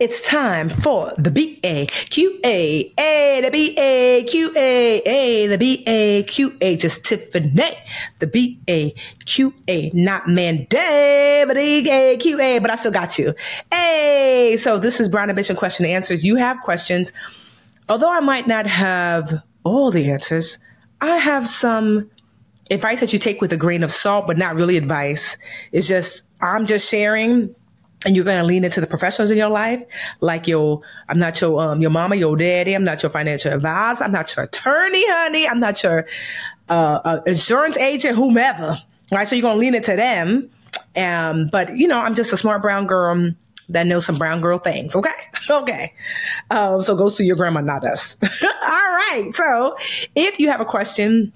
It's time for the BAQA, A, the BAQA, A, the BAQA, just Tiffany, the BAQA, not Mandy, but BAQA, but I still got you. Hey, so this is Brown Ambition Question and Answers. You have questions. Although I might not have all the answers, I have some advice that you take with a grain of salt, but not really advice. It's just, I'm just sharing. And you're going to lean into the professionals in your life, like I'm not your mama, your daddy. I'm not your financial advisor. I'm not your attorney, honey. I'm not your insurance agent, whomever. Right? So you're going to lean into them. But, you know, I'm just a smart brown girl that knows some brown girl things. Okay. Okay. So goes to your grandma, not us. All right. So if you have a question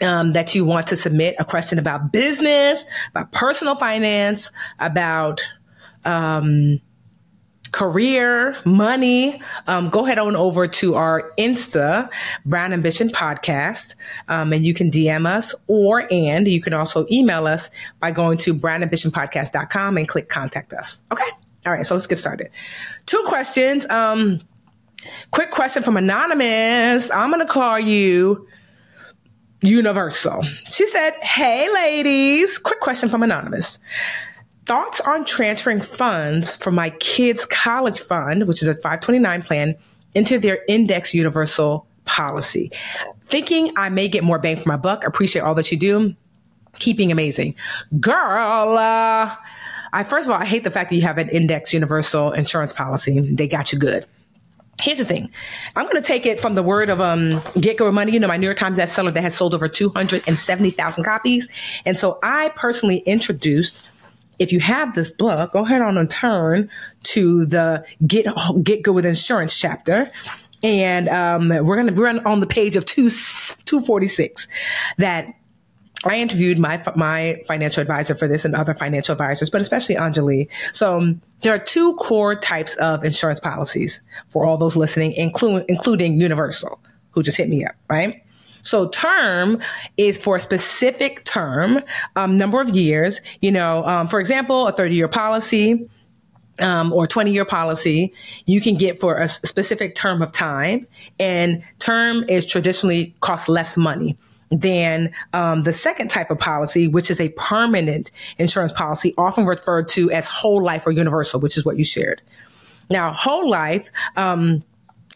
that you want to submit, a question about business, about personal finance, about career, money, go head on over to our Insta, Brown Ambition Podcast, and you can DM us and you can also email us by going to brownambitionpodcast.com and click contact us. Okay. All right. So let's get started. Two questions. Quick question from Anonymous. I'm going to call you Universal. She said, hey ladies, quick question from Anonymous. Thoughts on transferring funds from my kids' college fund, which is a 529 plan, into their index universal policy. Thinking I may get more bang for my buck. Appreciate all that you do. Keeping amazing. Girl, I hate the fact that you have an index universal insurance policy. They got you good. Here's the thing. I'm going to take it from the word of Get Go Money, you know, my New York Times bestseller that has sold over 270,000 copies. And so I personally introduced, if you have this book, go ahead on and turn to the Get Good with Insurance chapter. And we're on the page of 246 that I interviewed my financial advisor for this and other financial advisors, but especially Anjali. So there are two core types of insurance policies for all those listening, including Universal, who just hit me up, right? So term is for a specific term, number of years, you know, for example, a 30-year policy or 20-year policy you can get for a specific term of time. And term is traditionally costs less money than the second type of policy, which is a permanent insurance policy, often referred to as whole life or universal, which is what you shared. Now, whole life,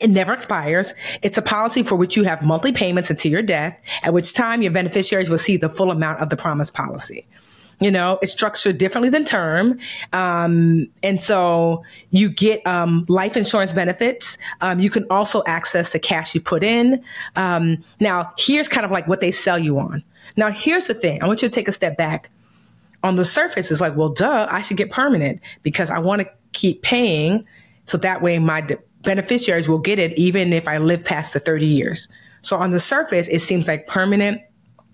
it never expires. It's a policy for which you have monthly payments until your death, at which time your beneficiaries will receive the full amount of the promised policy. You know, it's structured differently than term. And so you get life insurance benefits. You can also access the cash you put in. Now, here's kind of like what they sell you on. Now, here's the thing. I want you to take a step back. On the surface, it's like, well, duh, I should get permanent because I want to keep paying. So that way my beneficiaries will get it even if I live past the 30 years. So on the surface, it seems like permanent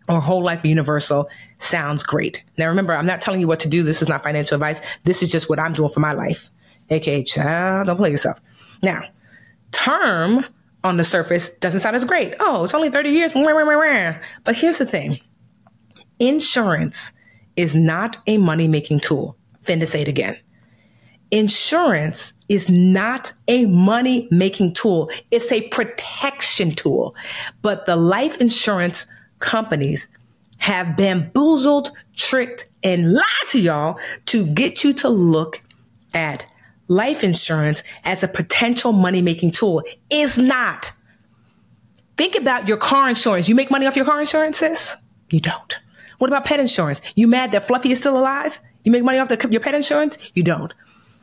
or whole life universal sounds great. Now, remember, I'm not telling you what to do. This is not financial advice. This is just what I'm doing for my life. AKA child, don't play yourself. Now, term on the surface doesn't sound as great. Oh, it's only 30 years. But here's the thing. Insurance is not a money-making tool. Finna say it again. Insurance is not a money-making tool. It's a protection tool. But the life insurance companies have bamboozled, tricked, and lied to y'all to get you to look at life insurance as a potential money-making tool. It's not. Think about your car insurance. You make money off your car insurance, sis? You don't. What about pet insurance? You mad that Fluffy is still alive? You make money off your pet insurance? You don't.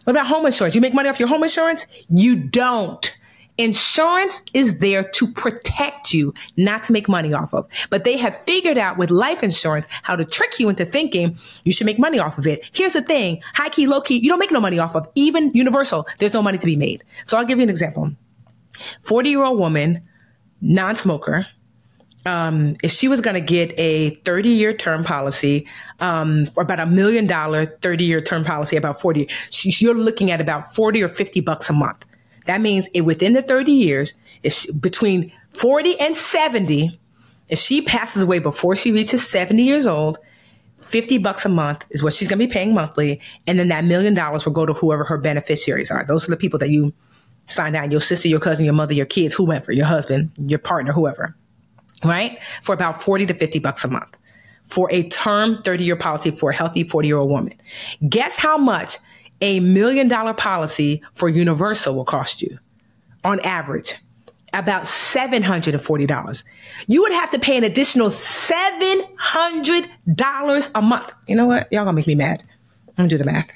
What about home insurance? You make money off your home insurance? You don't. Insurance is there to protect you, not to make money off of. But they have figured out with life insurance how to trick you into thinking you should make money off of it. Here's the thing. High key, low key, you don't make no money off of. Even universal, there's no money to be made. So I'll give you an example. 40-year-old woman, non-smoker. If she was going to get a 30-year term policy, for about $1 million, 30-year term policy, about 40, you're looking at about $40 or $50 a month. That means within the 30 years, if she, between 40 and 70, if she passes away before she reaches 70 years old, $50 a month is what she's going to be paying monthly. And then that $1 million will go to whoever her beneficiaries are. Those are the people that you sign out, your sister, your cousin, your mother, your kids, who went for your husband, your partner, whoever, right? For about $40 to $50 a month for a term 30-year policy for a healthy 40-year-old woman. Guess how much a $1 million policy for universal will cost you on average? About $740. You would have to pay an additional $700 a month. You know what? Y'all gonna make me mad. I'm gonna do the math.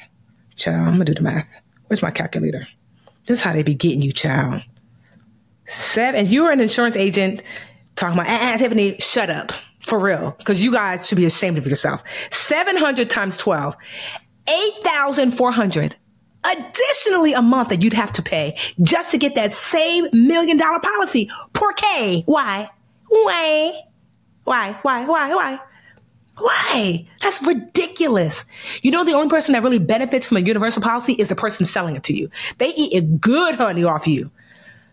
Child, I'm gonna do the math. Where's my calculator? This is how they be getting you, child. And you're an insurance agent talking about, Tiffany, shut up. For real. Because you guys should be ashamed of yourself. 700 times 12. $8,400 additionally a month that you'd have to pay just to get that same $1 million policy. Por qué? Why? Why? Why? Why? Why? Why? Why? That's ridiculous. You know, the only person that really benefits from a universal policy is the person selling it to you. They eat a good honey off you.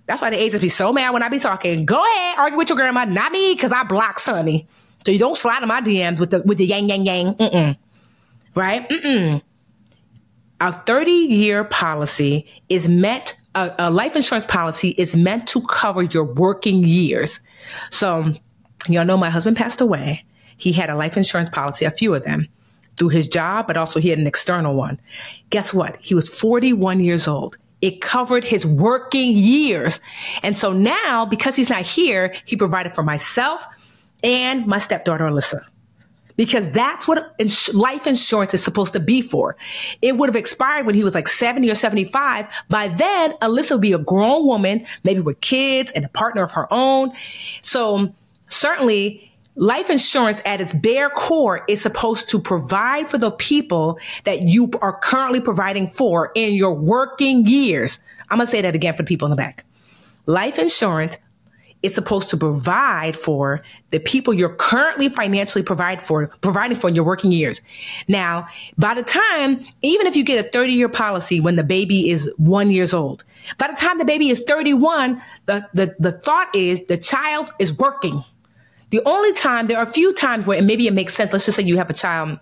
That's why the agents be so mad when I be talking. Go ahead, argue with your grandma, not me, because I blocks honey. So you don't slide in my DMs with the yang, yang, yang. Mm-mm. Right? Mm-mm. A 30-year policy is meant, a life insurance policy is meant to cover your working years. So, y'all know my husband passed away. He had a life insurance policy, a few of them, through his job, but also he had an external one. Guess what? He was 41 years old. It covered his working years. And so now, because he's not here, he provided for myself and my stepdaughter, Alyssa. Because that's what life insurance is supposed to be for. It would have expired when he was like 70 or 75. By then, Alyssa would be a grown woman, maybe with kids and a partner of her own. So certainly, life insurance at its bare core is supposed to provide for the people that you are currently providing for in your working years. I'm going to say that again for the people in the back. Life insurance, it's supposed to provide for the people you're currently financially providing for in your working years. Now, by the time, even if you get a 30-year policy when the baby is 1 year old, by the time the baby is 31, the thought is the child is working. The only time, there are a few times where, and maybe it makes sense, let's just say you have a child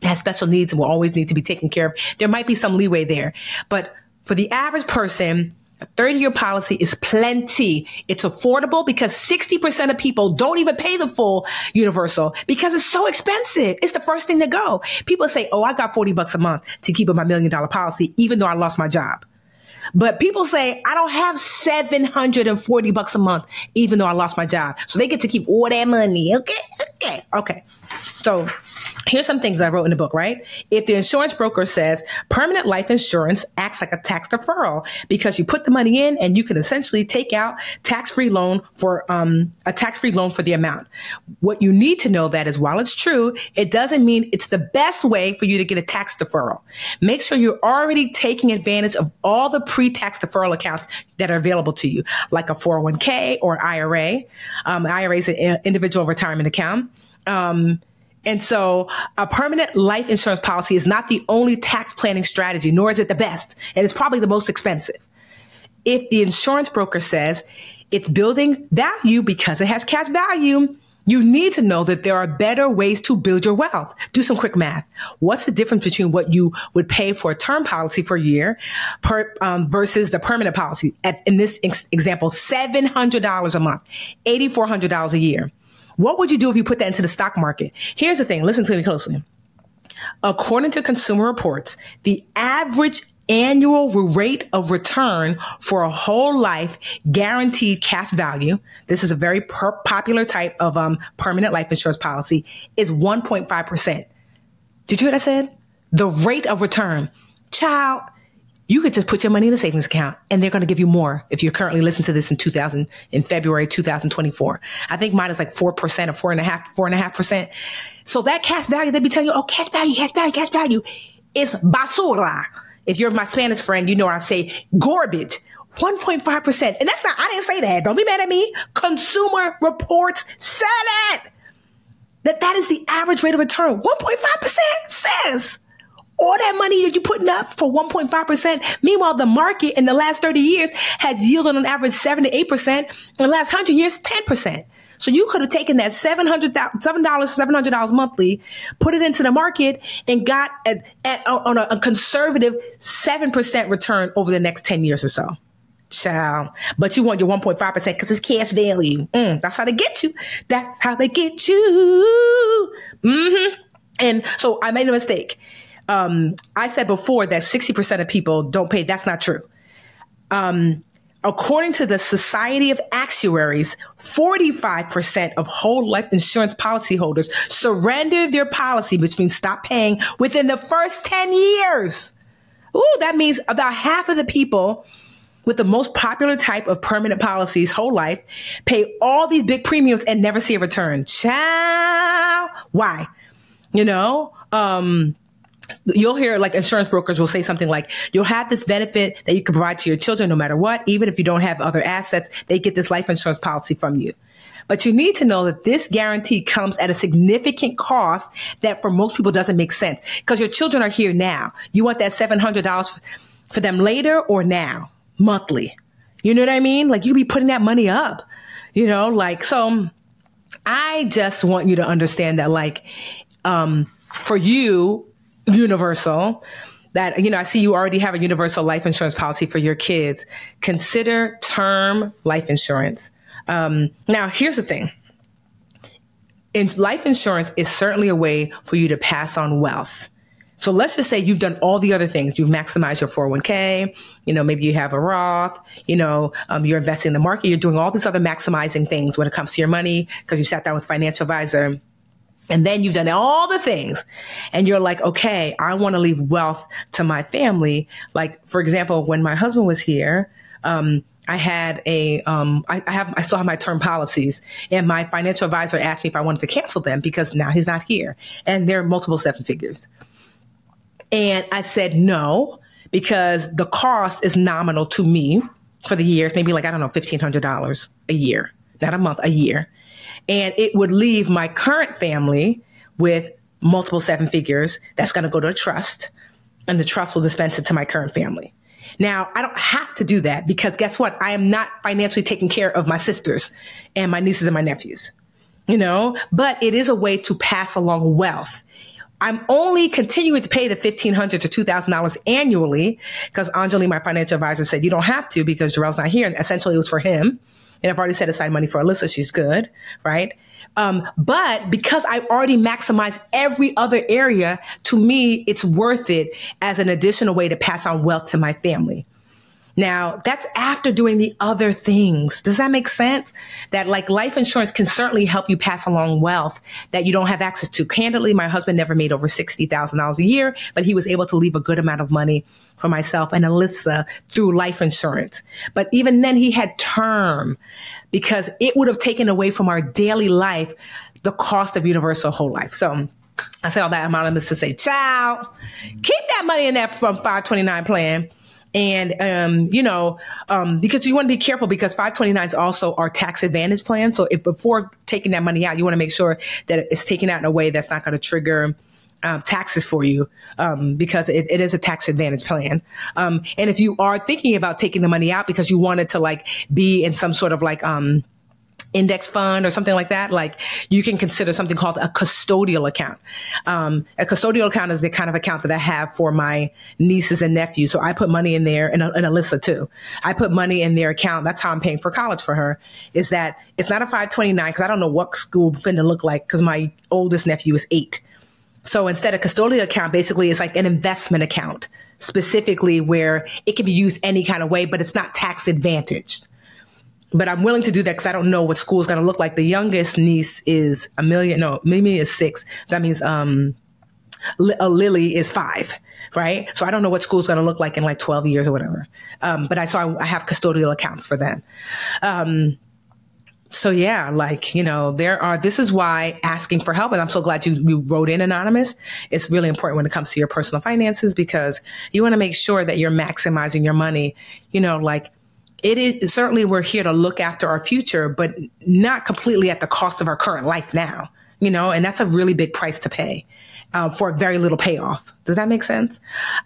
that has special needs and will always need to be taken care of. There might be some leeway there. But for the average person, a 30-year policy is plenty. It's affordable because 60% of people don't even pay the full universal because it's so expensive. It's the first thing to go. People say, I got $40 a month to keep up my $1 million policy, even though I lost my job. But people say, I don't have $740 a month, even though I lost my job. So they get to keep all that money. Okay. So here's some things I wrote in the book, right? If the insurance broker says permanent life insurance acts like a tax deferral because you put the money in and you can essentially take out a tax-free loan for the amount. What you need to know that is while it's true, it doesn't mean it's the best way for you to get a tax deferral. Make sure you're already taking advantage of all the pre-tax deferral accounts that are available to you, like a 401k or IRA. IRA is an individual retirement account. And so a permanent life insurance policy is not the only tax planning strategy, nor is it the best. And it's probably the most expensive. If the insurance broker says it's building value because it has cash value, you need to know that there are better ways to build your wealth. Do some quick math. What's the difference between what you would pay for a term policy for a year versus the permanent policy? In this example, $700 a month, $8,400 a year. What would you do if you put that into the stock market? Here's the thing. Listen to me closely. According to Consumer Reports, the average annual rate of return for a whole life guaranteed cash value. This is a very popular type of permanent life insurance policy, is 1.5%. Did you hear what I said? The rate of return. Child, you could just put your money in a savings account and they're going to give you more if you're currently listening to this in February 2024. I think mine is like 4% or 4.5%. So that cash value, they'd be telling you, oh, cash value. It's basura. If you're my Spanish friend, you know I say garbage. 1.5%. And that's not, I didn't say that. Don't be mad at me. Consumer Reports said it. That is the average rate of return. 1.5% says. All that money that you're putting up for 1.5%. Meanwhile, the market in the last 30 years has yielded on average 7 to 8%. In the last 100 years, 10%. So you could have taken that $700 monthly, put it into the market, and got on a conservative 7% return over the next 10 years or so. Child. But you want your 1.5% because it's cash value. That's how they get you. That's how they get you. And so I made a mistake. I said before that 60% of people don't pay. That's not true. According to the Society of Actuaries, 45% of whole life insurance policyholders surrender their policy, which means stop paying within the first 10 years. Ooh, that means about half of the people with the most popular type of permanent policies, whole life, pay all these big premiums and never see a return. Child, why? You know, you'll hear like insurance brokers will say something like, you'll have this benefit that you can provide to your children no matter what. Even if you don't have other assets, they get this life insurance policy from you. But you need to know that this guarantee comes at a significant cost that for most people doesn't make sense because your children are here now. You want that $700 for them later or now, monthly. You know what I mean? Like, you'll be putting that money up, you know, like, so I just want you to understand that, like, for you, universal, that, you know, I see you already have a universal life insurance policy for your kids. Consider term life insurance. Now, here's the thing. Life insurance is certainly a way for you to pass on wealth. So let's just say you've done all the other things. You've maximized your 401k. You know, maybe you have a Roth, you know, you're investing in the market. You're doing all these other maximizing things when it comes to your money because you sat down with a financial advisor. And then you've done all the things and you're like, okay, I want to leave wealth to my family. Like, for example, when my husband was here, I had a, I still have my term policies, and my financial advisor asked me if I wanted to cancel them because now he's not here and they're multiple seven figures. And I said, no, because the cost is nominal to me for the years, maybe like, I don't know, $1,500 a year, not a month, a year. And it would leave my current family with multiple seven figures that's going to go to a trust, and the trust will dispense it to my current family. Now, I don't have to do that because guess what? I am not financially taking care of my sisters and my nieces and my nephews, you know, but it is a way to pass along wealth. I'm only continuing to pay the $1,500 to $2,000 annually because Anjali, my financial advisor, said you don't have to because Jarrell's not here. And essentially it was for him. And I've already set aside money for Alyssa. She's good, right? But because I've already maximized every other area, to me, it's worth it as an additional way to pass on wealth to my family. Now, that's after doing the other things. Does that make sense? That, like, life insurance can certainly help you pass along wealth that you don't have access to. Candidly, my husband never made over $60,000 a year, but he was able to leave a good amount of money for myself and Alyssa through life insurance. But even then he had term because it would have taken away from our daily life the cost of universal whole life. So I said all that anonymous to say, child, keep that money in that from 529 plan. And, you know, because you want to be careful because 529s also are tax advantage plans. So if before taking that money out, you want to make sure that it's taken out in a way that's not going to trigger taxes for you because it is a tax advantage plan. And if you are thinking about taking the money out because you want it to, like, be in some sort of, like, index fund or something like that, like, you can consider something called a custodial account. A custodial account is the kind of account that I have for my nieces and nephews. So I put money in there, and Alyssa too. I put money in their account. That's how I'm paying for college for her, is that it's not a 529 because I don't know what school finna look like because my oldest nephew is 8. So instead of custodial account, basically it's like an investment account specifically where it can be used any kind of way, but it's not tax advantaged. But I'm willing to do that because I don't know what school's going to look like. The youngest niece is Mimi is 6. That means Lily is 5, right? So I don't know what school's going to look like in like 12 years or whatever. But I have custodial accounts for them. This is why asking for help, and I'm so glad you wrote in anonymous. It's really important when it comes to your personal finances, because you want to make sure that you're maximizing your money. It is certainly, we're here to look after our future, but not completely at the cost of our current life now, and that's a really big price to pay for very little payoff. Does that make sense?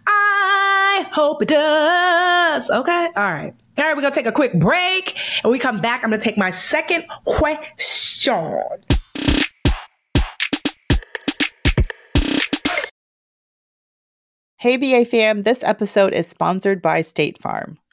I hope it does. Okay. All right. We're going to take a quick break, and when we come back, I'm going to take my second question. Hey, BA fam, this episode is sponsored by State Farm.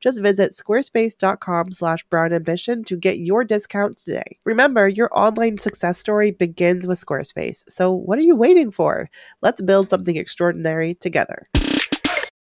Just visit squarespace.com/brownambition to get your discount today. Remember, your online success story begins with Squarespace. So what are you waiting for? Let's build something extraordinary together.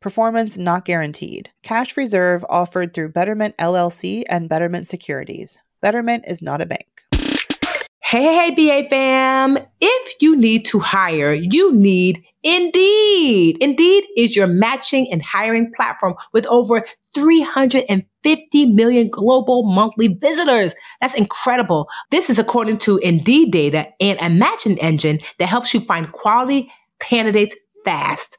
Performance not guaranteed. Cash reserve offered through Betterment LLC and Betterment Securities. Betterment is not a bank. Hey, BA fam. If you need to hire, you need Indeed. Indeed is your matching and hiring platform with over 350 million global monthly visitors. That's incredible. This is according to Indeed data, and a matching engine that helps you find quality candidates fast.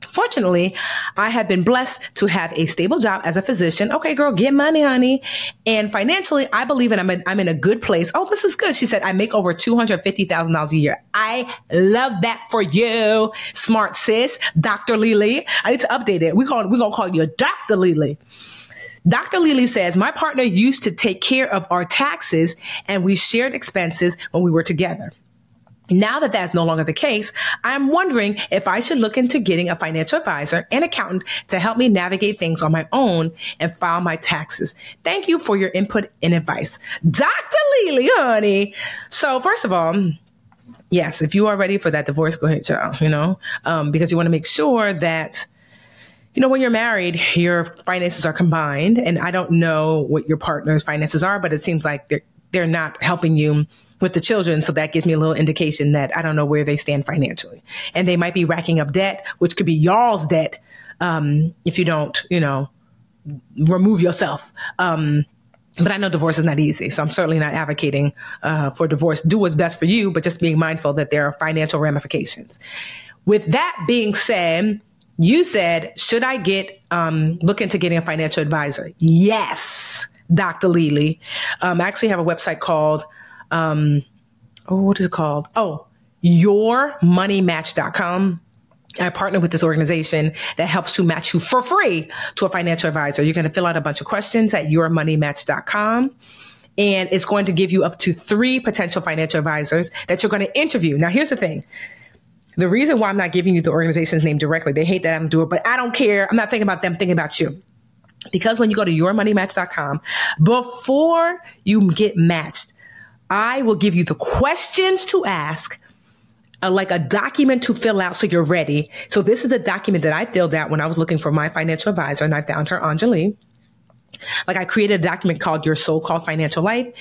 Fortunately, I have been blessed to have a stable job as a physician. Okay, girl, get money, honey. And financially, I believe and I'm in a good place. Oh, this is good. She said, I make over $250,000 a year. I love that for you. Smart sis, Dr. Lily. I need to update it. We're going to call you Dr. Lily. Dr. Lily says, my partner used to take care of our taxes and we shared expenses when we were together. Now that that's no longer the case, I'm wondering if I should look into getting a financial advisor and accountant to help me navigate things on my own and file my taxes. Thank you for your input and advice. Dr. Lily, honey. So first of all, yes, if you are ready for that divorce, go ahead, child, because you want to make sure that, when you're married, your finances are combined. And I don't know what your partner's finances are, but it seems like they're not helping you with the children. So that gives me a little indication that I don't know where they stand financially, and they might be racking up debt, which could be y'all's debt. If you don't, remove yourself. But I know divorce is not easy. So I'm certainly not advocating for divorce. Do what's best for you, but just being mindful that there are financial ramifications. With that being said, you said, should I look into getting a financial advisor? Yes, Dr. Lily. I actually have a website called, what is it called? Oh, yourmoneymatch.com. I partner with this organization that helps to match you for free to a financial advisor. You're going to fill out a bunch of questions at yourmoneymatch.com. And it's going to give you up to 3 potential financial advisors that you're going to interview. Now, here's the thing. The reason why I'm not giving you the organization's name directly, they hate that I'm doing it, but I don't care. I'm not thinking about them, thinking about you. Because when you go to yourmoneymatch.com, before you get matched, I will give you the questions to ask, like a document to fill out so you're ready. So this is a document that I filled out when I was looking for my financial advisor, and I found her, Anjali. Like, I created a document called Your So-Called Financial Life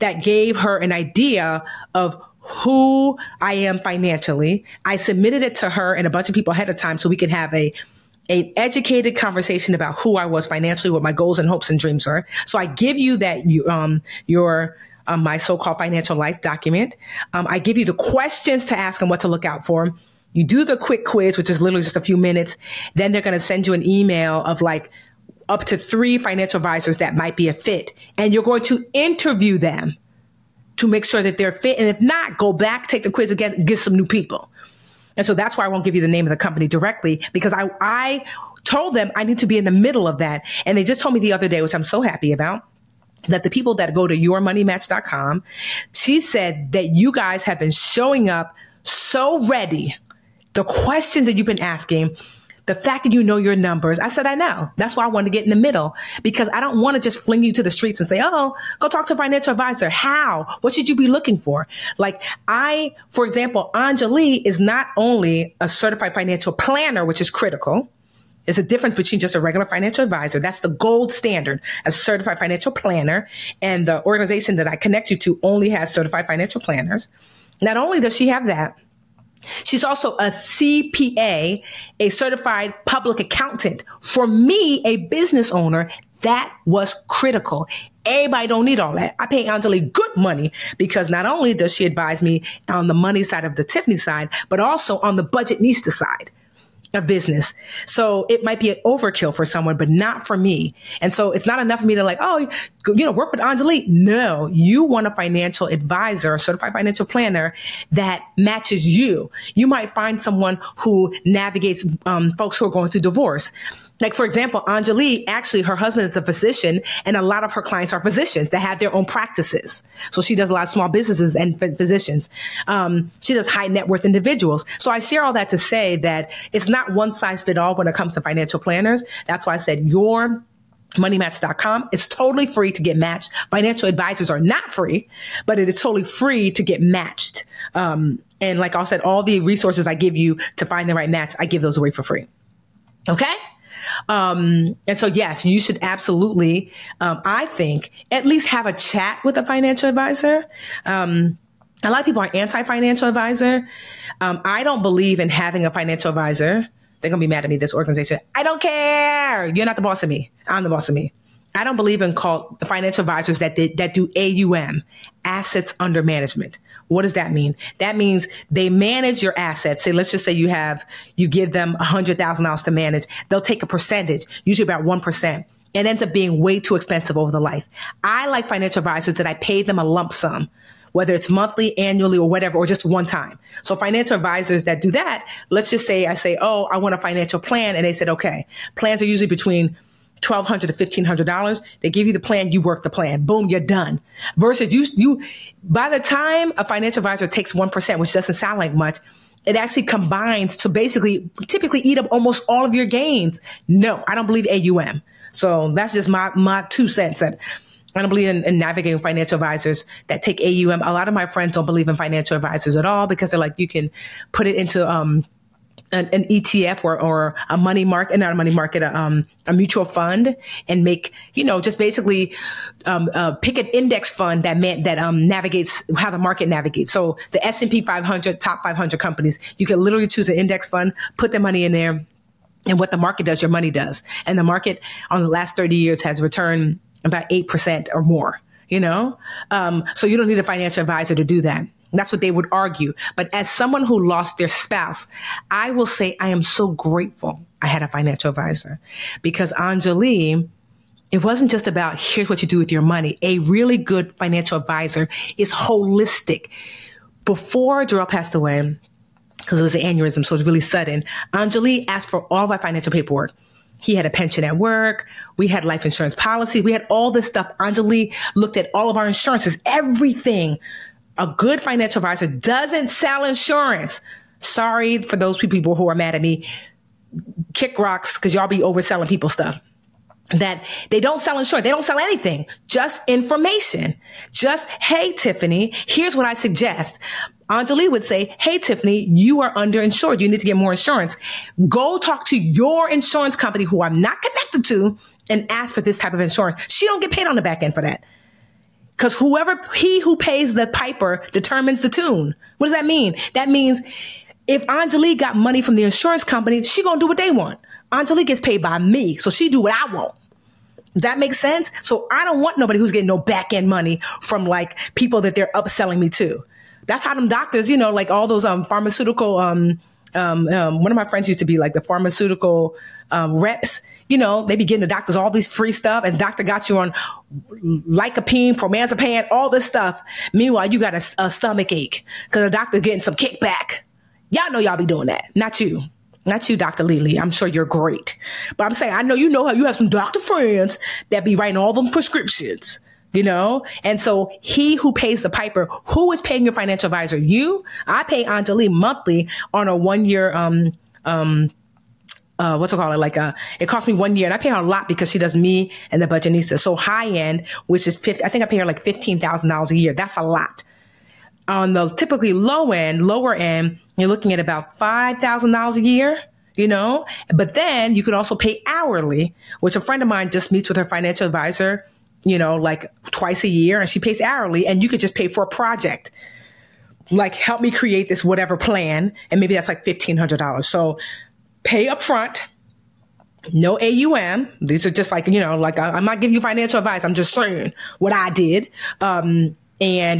that gave her an idea of who I am financially. I submitted it to her and a bunch of people ahead of time so we could have an educated conversation about who I was financially, what my goals and hopes and dreams are. So I give you that, my so-called financial life document. I give you the questions to ask and what to look out for. You do the quick quiz, which is literally just a few minutes. Then they're going to send you an email of like up to 3 financial advisors that might be a fit. And you're going to interview them to make sure that they're fit. And if not, go back, take the quiz again, and get some new people. And so that's why I won't give you the name of the company directly, because I told them I need to be in the middle of that. And they just told me the other day, which I'm so happy about, that the people that go to yourmoneymatch.com, she said that you guys have been showing up so ready. The questions that you've been asking, the fact that you know your numbers. I said, I know. That's why I wanted to get in the middle, because I don't want to just fling you to the streets and say, go talk to a financial advisor. How? What should you be looking for? Like, for example, Anjali is not only a certified financial planner, which is critical. It's a difference between just a regular financial advisor. That's the gold standard, a certified financial planner. And the organization that I connect you to only has certified financial planners. Not only does she have that, she's also a CPA, a certified public accountant. For me, a business owner, that was critical. Everybody don't need all that. I pay Anjali good money because not only does she advise me on the money side of the Tiffany side, but also on the budget Nista side of business. So it might be an overkill for someone, but not for me. And so it's not enough for me to work with Anjali. No, you want a financial advisor, a certified financial planner that matches you. You might find someone who navigates folks who are going through divorce. Like, for example, Anjali, actually, her husband is a physician, and a lot of her clients are physicians that have their own practices. So she does a lot of small businesses and physicians. She does high net worth individuals. So I share all that to say that it's not one size fit all when it comes to financial planners. That's why I said yourmoneymatch.com. It's totally free to get matched. Financial advisors are not free, but it is totally free to get matched. And like I said, all the resources I give you to find the right match, I give those away for free. Okay? And so, yes, you should absolutely, I think, at least have a chat with a financial advisor. A lot of people are anti-financial advisor. I don't believe in having a financial advisor. They're going to be mad at me, this organization. I don't care. You're not the boss of me. I'm the boss of me. I don't believe in called financial advisors that do AUM, assets under management. What does that mean? That means they manage your assets. Say, let's just say you give them $100,000 to manage. They'll take a percentage, usually about 1%. It ends up being way too expensive over the life. I like financial advisors that I pay them a lump sum, whether it's monthly, annually, or whatever, or just one time. So financial advisors that do that, let's just say I say, oh, I want a financial plan. And they said, okay, plans are usually between $1,200 to $1,500. They give you the plan, you work the plan. Boom, you're done. Versus you by the time a financial advisor takes 1%, which doesn't sound like much, it actually combines to basically typically eat up almost all of your gains. No, I don't believe AUM. So that's just my 2 cents. I don't believe in navigating financial advisors that take AUM. A lot of my friends don't believe in financial advisors at all because they're like, you can put it into an ETF or a money market, not a money market, a mutual fund, and make, just basically pick an index fund that navigates how the market navigates. So the S&P 500, top 500 companies, you can literally choose an index fund, put the money in there, and what the market does, your money does. And the market on the last 30 years has returned about 8% or more, so you don't need a financial advisor to do that. That's what they would argue. But as someone who lost their spouse, I will say I am so grateful I had a financial advisor, because Anjali, it wasn't just about here's what you do with your money. A really good financial advisor is holistic. Before Jarrell passed away, because it was an aneurysm, so it was really sudden, Anjali asked for all my financial paperwork. He had a pension at work. We had life insurance policy. We had all this stuff. Anjali looked at all of our insurances, everything. A good financial advisor doesn't sell insurance. Sorry for those people who are mad at me. Kick rocks, because y'all be overselling people stuff. That they don't sell insurance. They don't sell anything. Just information. Just, hey, Tiffany, here's what I suggest. Anjali would say, hey, Tiffany, you are underinsured. You need to get more insurance. Go talk to your insurance company, who I'm not connected to, and ask for this type of insurance. She don't get paid on the back end for that. Because he who pays the piper determines the tune. What does that mean? That means if Anjali got money from the insurance company, she going to do what they want. Anjali gets paid by me, so she do what I want. Does that make sense? So I don't want nobody who's getting no back end money from like people that they're upselling me to. That's how them doctors, like all those pharmaceutical. One of my friends used to be like the pharmaceutical reps. They be getting the doctors all these free stuff, and the doctor got you on lycopene, promazepam, all this stuff. Meanwhile, you got a stomach ache because the doctor getting some kickback. Y'all know y'all be doing that. Not you, Dr. Lily. I'm sure you're great. But I'm saying, I know how you have some doctor friends that be writing all them prescriptions. And so he who pays the piper, who is paying your financial advisor? You. I pay Anjali monthly on a 1 year, it cost me 1 year, and I pay her a lot because she does me and the budgetista. So high end, which is I think I pay her like $15,000 a year. That's a lot. On the typically lower end, you're looking at about $5,000 a year. But then you can also pay hourly, which a friend of mine just meets with her financial advisor, like twice a year, and she pays hourly, and you could just pay for a project. Like, help me create this whatever plan. And maybe that's like $1,500. So pay up front, no AUM. These are just like, I'm not giving you financial advice. I'm just saying what I did. And,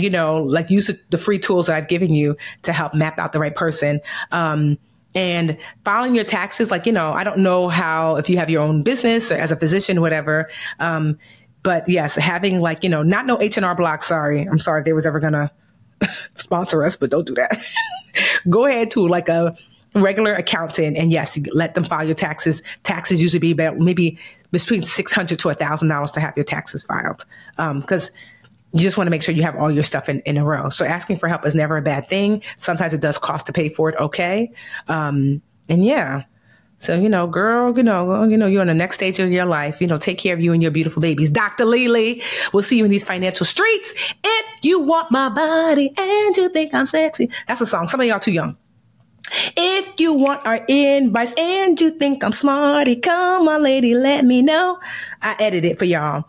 use the free tools that I've given you to help map out the right person. And filing your taxes, I don't know how, if you have your own business or as a physician, whatever, but yes, having not no H&R Block. Sorry. I'm sorry if they was ever going to sponsor us, but don't do that. Go ahead to like a regular accountant, and yes, let them file your taxes. Taxes usually be about maybe between $600 to $1,000 to have your taxes filed, because you just want to make sure you have all your stuff in a row. So asking for help is never a bad thing. Sometimes it does cost to pay for it. Okay. And yeah. So, girl, you're in the next stage of your life, take care of you and your beautiful babies. Dr. Lily, we'll see you in these financial streets. If you want my body and you think I'm sexy. That's a song. Some of y'all too young. If you want our invites and you think I'm smarty, come on, lady, let me know. I edit it for y'all.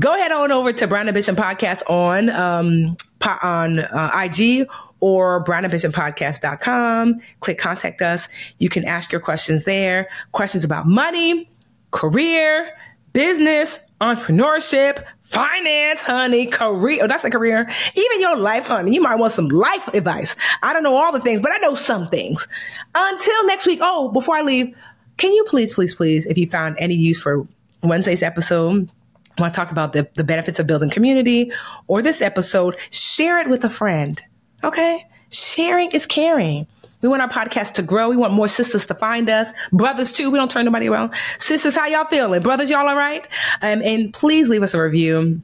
Go ahead on over to Brown Ambition Podcast on IG or brownambitionpodcast.com. Click contact us. You can ask your questions there. Questions about money, career, business, entrepreneurship, finance, honey, career. Oh, that's a career. Even your life, honey. You might want some life advice. I don't know all the things, but I know some things. Until next week. Oh, before I leave, can you please, if you found any use for Wednesday's episode, when I talked about the benefits of building community or this episode, share it with a friend. Okay? Sharing is caring. We want our podcast to grow. We want more sisters to find us. Brothers, too. We don't turn nobody around. Sisters, how y'all feeling? Brothers, y'all all right? And please leave us a review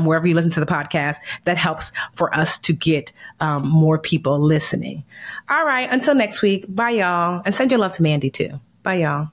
wherever you listen to the podcast. That helps for us to get more people listening. All right. Until next week. Bye, y'all. And send your love to Mandy, too. Bye, y'all.